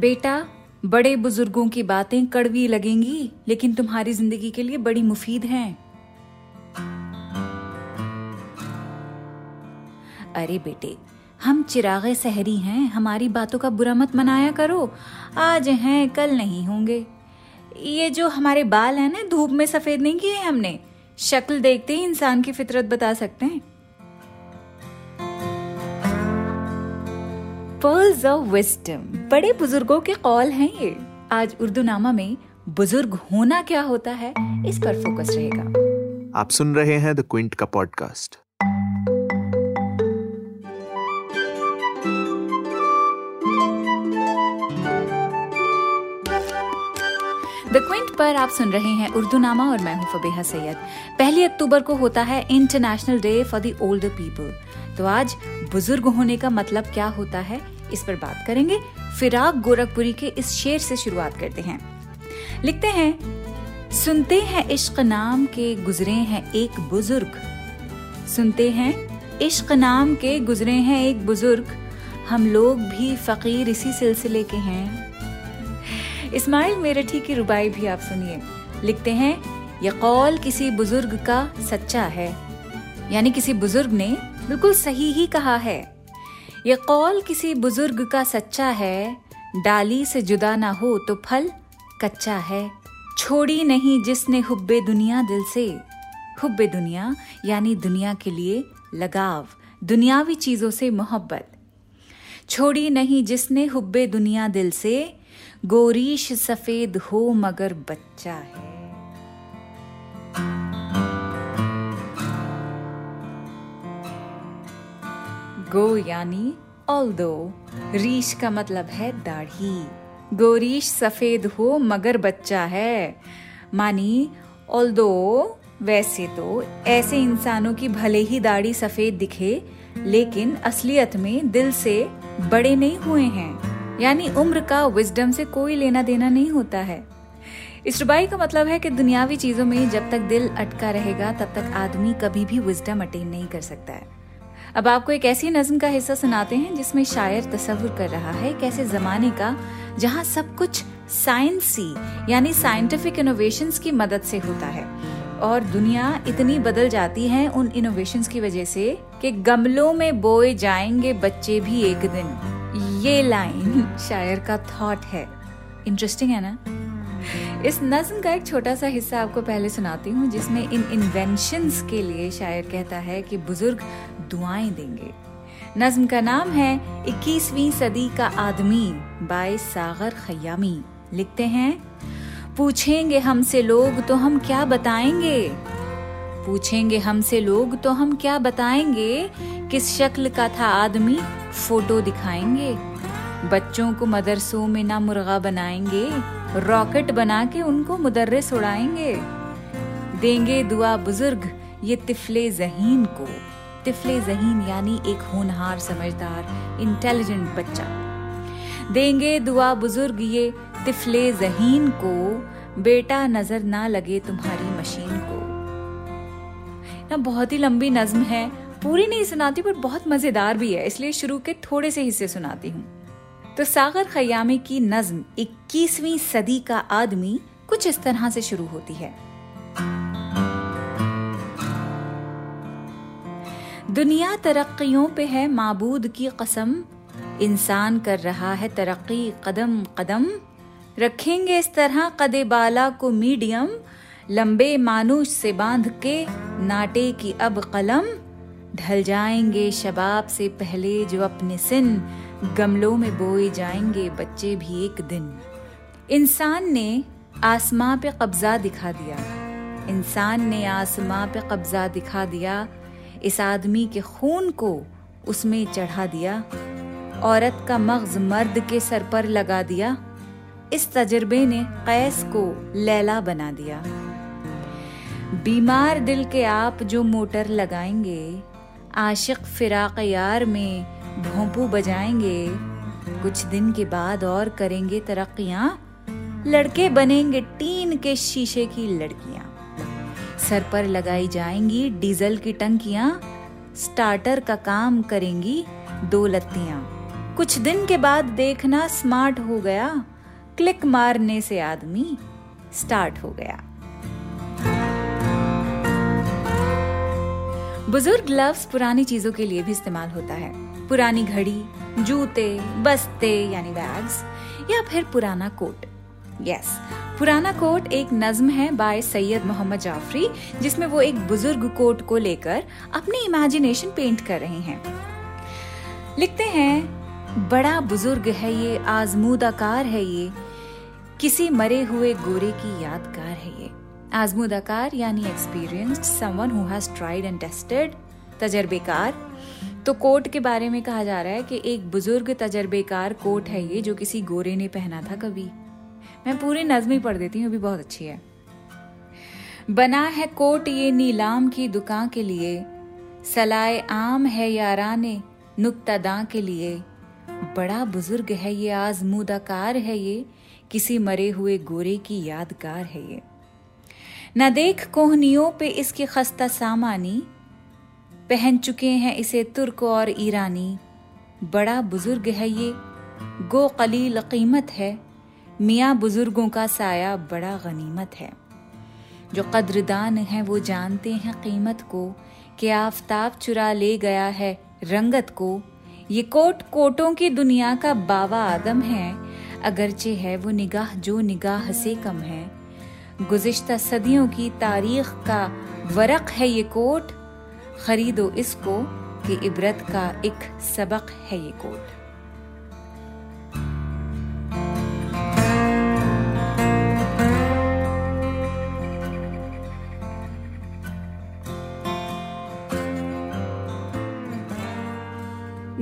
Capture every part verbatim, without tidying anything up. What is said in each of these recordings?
बेटा, बड़े बुजुर्गों की बातें कड़वी लगेंगी लेकिन तुम्हारी जिंदगी के लिए बड़ी मुफीद हैं। अरे बेटे, हम चिरागे सहरी हैं, हमारी बातों का बुरा मत मनाया करो। आज हैं कल नहीं होंगे। ये जो हमारे बाल हैं ना, धूप में सफेद नहीं किए हमने, शक्ल देखते ही इंसान की फितरत बता सकते हैं। Pearls of wisdom, बड़े बुजुर्गों के कौल हैं ये। आज उर्दू नामा में बुजुर्ग होना क्या होता है, इस पर फोकस रहेगा। आप सुन रहे हैं द क्विंट का पॉडकास्ट। द क्विंट पर आप सुन रहे हैं उर्दू नामा और मैं हूँ फबेहा सैयद। पहली अक्टूबर को होता है international day for the older people. तो आज बुजुर्ग होने का मतलब क्या होता है, इस पर बात करेंगे। फिराक गोरखपुरी के इस शेर से शुरुआत करते हैं। लिखते हैं, सुनते हैं इश्क नाम के गुजरे हैं एक बुजुर्ग, सुनते हैं इश्क नाम के गुजरे हैं एक बुजुर्ग, हम लोग भी फकीर इसी सिलसिले के हैं। इस्माइल मेरठी की रुबाई भी आप सुनिए। लिखते हैं, यह कौल किसी बुजुर्ग का सच्चा है, यानी किसी बुजुर्ग ने बिल्कुल सही ही कहा है। यह कौल किसी बुजुर्ग का सच्चा है, डाली से जुदा ना हो तो फल कच्चा है, छोड़ी नहीं जिसने हुब्बे दुनिया दिल से। हुब्बे दुनिया यानी दुनिया के लिए लगाव, दुनियावी चीजों से मोहब्बत। छोड़ी नहीं जिसने हुब्बे दुनिया दिल से, गोरीश सफेद हो मगर बच्चा है। गो यानी ऑल्दो, रीश का मतलब है दाढ़ी। गोरीश सफेद हो मगर बच्चा है, मानी ऑल्दो वैसे तो ऐसे इंसानों की भले ही दाढ़ी सफेद दिखे लेकिन असलियत में दिल से बड़े नहीं हुए हैं, यानी उम्र का विजडम से कोई लेना देना नहीं होता है। इस रुबाई का मतलब है कि दुनियावी चीजों में जब तक दिल अटका रहेगा तब तक आदमी कभी भी विजडम अटेन नहीं कर सकता है। अब आपको एक ऐसी नज्म का हिस्सा सुनाते हैं जिसमें शायर तसव्वुर कर रहा है कैसे जमाने का जहाँ सब कुछ साइंसी यानी साइंटिफिक इनोवेशंस की मदद से होता है और दुनिया इतनी बदल जाती है उन इनोवेशंस की वजह से कि गमलों में बोए जाएंगे बच्चे भी एक दिन। ये लाइन शायर का थॉट है। इंटरेस्टिंग है ना। इस नज्म का एक छोटा सा हिस्सा आपको पहले सुनाती हूँ जिसमें इन इन्वेंशंस के लिए शायर कहता है कि बुजुर्ग दुआएं देंगे। नज्म का नाम है इक्कीसवीं सदी का आदमी बाय सागर खयामी। लिखते हैं, पूछेंगे हमसे लोग तो हम क्या बताएंगे, पूछेंगे हमसे लोग तो हम क्या बताएंगे, किस शक्ल का था आदमी फोटो दिखाएंगे, बच्चों को मदरसों में ना मुर्गा बनाएंगे, रॉकेट बना के उनको मुदर्रिस उड़ाएंगे। देंगे दुआ बुजुर्ग ये तिफले जहीन को, तिफले जहीन यानी एक होनहार, समझदार, इंटेलिजेंट बच्चा। देंगे दुआ बुजुर्ग ये तिफले जहीन को, बेटा नजर ना लगे तुम्हारी मशीन को। ना बहुत ही लंबी नज्म है, पूरी नहीं सुनाती पर बहुत मजेदार भी है, इसलिए शुरू के थोड़े से हिस्से सुनाती हूँ। तो सागर खयामी की नज्म इक्कीसवीं सदी का आदमी कुछ इस तरह से शुरू होती है। दुनिया तरक्कियों पे है माबूद की कसम, इंसान कर रहा है तरक्की कदम कदम, रखेंगे इस तरह कदे बाला को मीडियम, लंबे मानूष से बांध के नाटे की अब कलम, ढल जाएंगे शबाब से पहले जो अपने सिन, गमलों में बोए जाएंगे बच्चे भी एक दिन। इंसान ने आसमां पे कब्जा दिखा दिया, इंसान ने आसमां पे कब्जा दिखा दिया, इस आदमी के खून को उसमें चढ़ा दिया, औरत का मग़ज़ मर्द के सर पर लगा दिया, इस तजुर्बे ने कैस को लैला बना दिया। बीमार दिल के आप जो मोटर लगाएंगे, आशिक फिराक यार में भोंपू बजाएंगे, कुछ दिन के बाद और करेंगे तरक्कियां, लड़के बनेंगे टीन के शीशे की लड़कियां, सर पर लगाई जाएंगी डीजल की टंकियां, स्टार्टर का काम करेंगी दो लत्तियां, कुछ दिन के बाद देखना स्मार्ट हो गया, क्लिक मारने से आदमी स्टार्ट हो गया। बुजुर्ग लफ्ज पुरानी चीजों के लिए भी इस्तेमाल होता है। पुरानी घड़ी, जूते, बस्ते यानी बैग्स, या फिर पुराना कोट। यस, पुराना कोट एक नज्म है बाय सैयद मोहम्मद जाफरी, जिसमें वो एक बुजुर्ग कोट को लेकर अपनी इमेजिनेशन पेंट कर रहे हैं। लिखते हैं, बड़ा बुजुर्ग है ये, आजमूदाकार है ये, किसी मरे हुए गोरे की यादगार है ये। आजमूदाकार यानी experienced, someone who has tried and tested, तजर्बेकार। तो कोट के बारे में कहा जा रहा है कि एक बुजुर्ग तजर्बेकार कोट है ये जो किसी गोरे ने पहना था कभी। मैं पूरी नज्म ही पढ़ देती हूँ, भी बहुत अच्छी है। बना है कोट ये नीलाम की दुकान के लिए, सलाए आम है याराने नुक्तादां के लिए, बड़ा बुजुर्ग है ये आजमूदाकार है ये, किसी मरे हुए गोरे की यादगार है ये। न देख कोहनियों पे इसकी खस्ता सामानी, पहन चुके हैं इसे तुर्क और ईरानी, बड़ा बुजुर्ग है ये गो कलील कीमत है, मियाँ बुजुर्गों का साया बड़ा गनीमत है। जो कद्रदान हैं वो जानते हैं कीमत को, कि आफताब चुरा ले गया है रंगत को, ये कोट कोटों की दुनिया का बावा आदम है, अगरचे है वो निगाह जो निगाह से कम है, गुज़िश्ता सदियों की तारीख का वरक है ये कोट, खरीदो इसको कि इबरत का एक सबक है ये quote.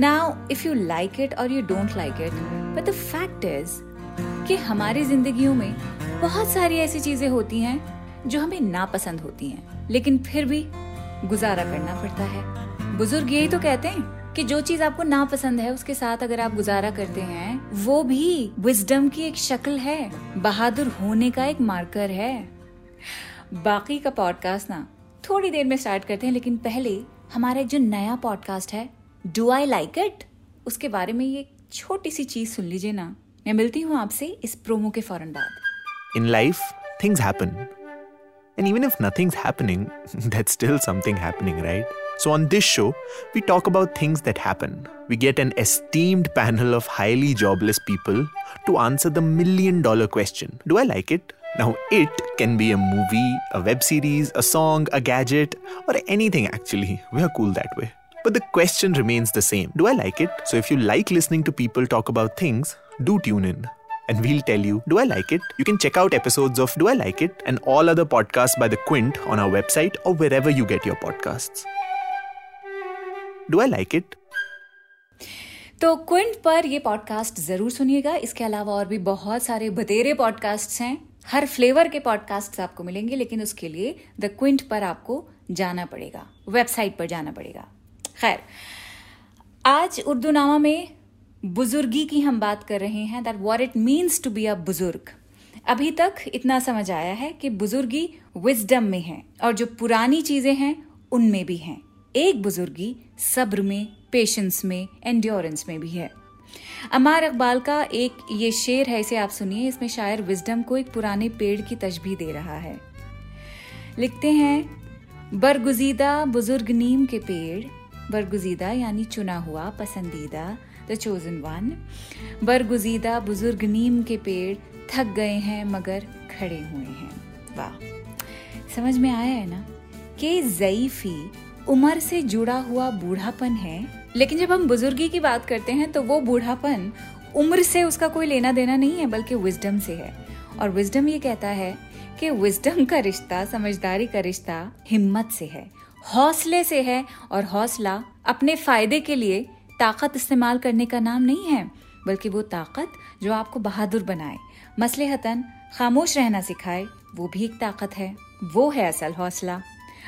Now, if you like it or you don't like it, but the fact is कि हमारी जिंदगियों में बहुत सारी ऐसी चीजें होती हैं जो हमें नापसंद होती हैं, लेकिन फिर भी गुजारा करना पड़ता है। बुजुर्ग यही तो कहते हैं कि जो चीज आपको नापसंद है उसके साथ अगर आप गुजारा करते हैं, वो भी विजडम की एक शक्ल है, बहादुर होने का एक मार्कर है। बाकी का पॉडकास्ट ना थोड़ी देर में स्टार्ट करते हैं, लेकिन पहले हमारा एक जो नया पॉडकास्ट है डू आई लाइक इट, उसके बारे में ये छोटी सी चीज सुन लीजिए ना। मैं मिलती हूँ आपसे इस प्रोमो के फौरन बाद। In life things happen and even if nothing's happening, that's still something happening, right? So on this show, we talk about things that happen. We get an esteemed panel of highly jobless people to answer the million dollar question, do I like it? Now it can be a movie, a web series, a song, a gadget, or anything actually. We are cool that way. But the question remains the same, do I like it? So if you like listening to people talk about things, do tune in. And we'll tell you, do I like it? You can check out episodes of Do I Like It and all other podcasts by The Quint on our website or wherever you get your podcasts. Do I Like It? तो Quint पर ये podcast जरूर सुनिएगा। इसके अलावा और भी बहुत सारे बतेरे पॉडकास्ट्स हैं, हर फ्लेवर के पॉडकास्ट्स आपको मिलेंगे, लेकिन उसके लिए The Quint पर आपको जाना पड़ेगा, वेबसाइट पर जाना पड़ेगा। खैर, आज उर्दू नामा में बुजुर्गी की हम बात कर रहे हैं, that what it means to be a बुजुर्ग। अभी तक इतना समझ आया है कि बुजुर्गी विजडम में है और जो पुरानी चीजें हैं उनमें भी हैं। एक बुजुर्गी सब्र में, पेशेंस में, एंड्योरेंस में भी है। अमार इकबाल का एक ये शेर है, इसे आप सुनिए। इसमें शायर विजडम को एक पुराने पेड़ की तशबीह दे रहा है। लिखते हैं, बरगुजीदा बुजुर्ग नीम के पेड़, बरगुजीदा यानी चुना हुआ, पसंदीदा, द चोजन वन, बरगुजीदा बुजुर्ग नीम के पेड़ थक गए हैं मगर खड़े हुए हैं। वाह, समझ में आया है ना कि ज़ईफ़ी उम्र से जुड़ा हुआ बूढ़ापन है, लेकिन जब हम बुजुर्गी की बात करते हैं तो वो बूढ़ापन उम्र से उसका कोई लेना देना नहीं है, बल्कि विजडम से है। और विजडम ये कहता है कि विजडम का रिश्ता, समझदारी का रिश्ता हिम्मत से है, हौसले से है। और हौसला अपने फायदे के लिए ताकत इस्तेमाल करने का नाम नहीं है, बल्कि वो ताकत जो आपको बहादुर बनाए, मसलेहतन खामोश रहना सिखाए, वो भी एक ताकत है, वो है असल हौसला।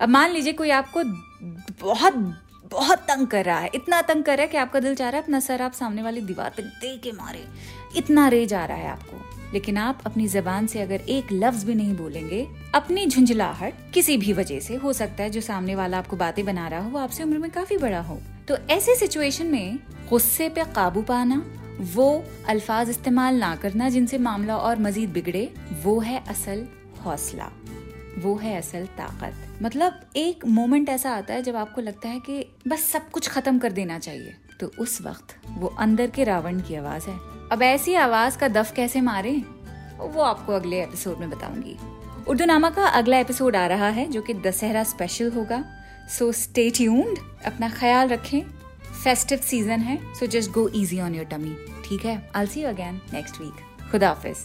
अब मान लीजिए कोई आपको बहुत बहुत तंग कर रहा है, इतना तंग कर रहा है कि आपका दिल चाह रहा है अपना सर आप सामने वाली दीवार पर दे के मारे, इतना रेज आ रहा है आपको, लेकिन आप अपनी जबान से अगर एक लफ्ज भी नहीं बोलेंगे, अपनी झुंझलाहट किसी भी वजह से, हो सकता है जो सामने वाला आपको बातें बना रहा हो वो आपसे उम्र में काफी बड़ा हो, तो ऐसे सिचुएशन में गुस्से पे काबू पाना, वो अल्फाज इस्तेमाल ना करना जिनसे मामला और मजीद बिगड़े, वो है असल हौसला, वो है असल ताकत। मतलब एक मोमेंट ऐसा आता है जब आपको लगता है कि बस सब कुछ खत्म कर देना चाहिए, तो उस वक्त वो अंदर के रावण की आवाज है। अब ऐसी आवाज का दफ कैसे मारें, वो आपको अगले एपिसोड में बताऊंगी। उर्दू नामा का अगला एपिसोड आ रहा है जो कि दशहरा स्पेशल होगा, सो स्टे ट्यून्ड। अपना ख्याल रखें, फेस्टिव सीजन है, so just go easy on your tummy, ठीक है? I see you again next week. खुदा हाफिज।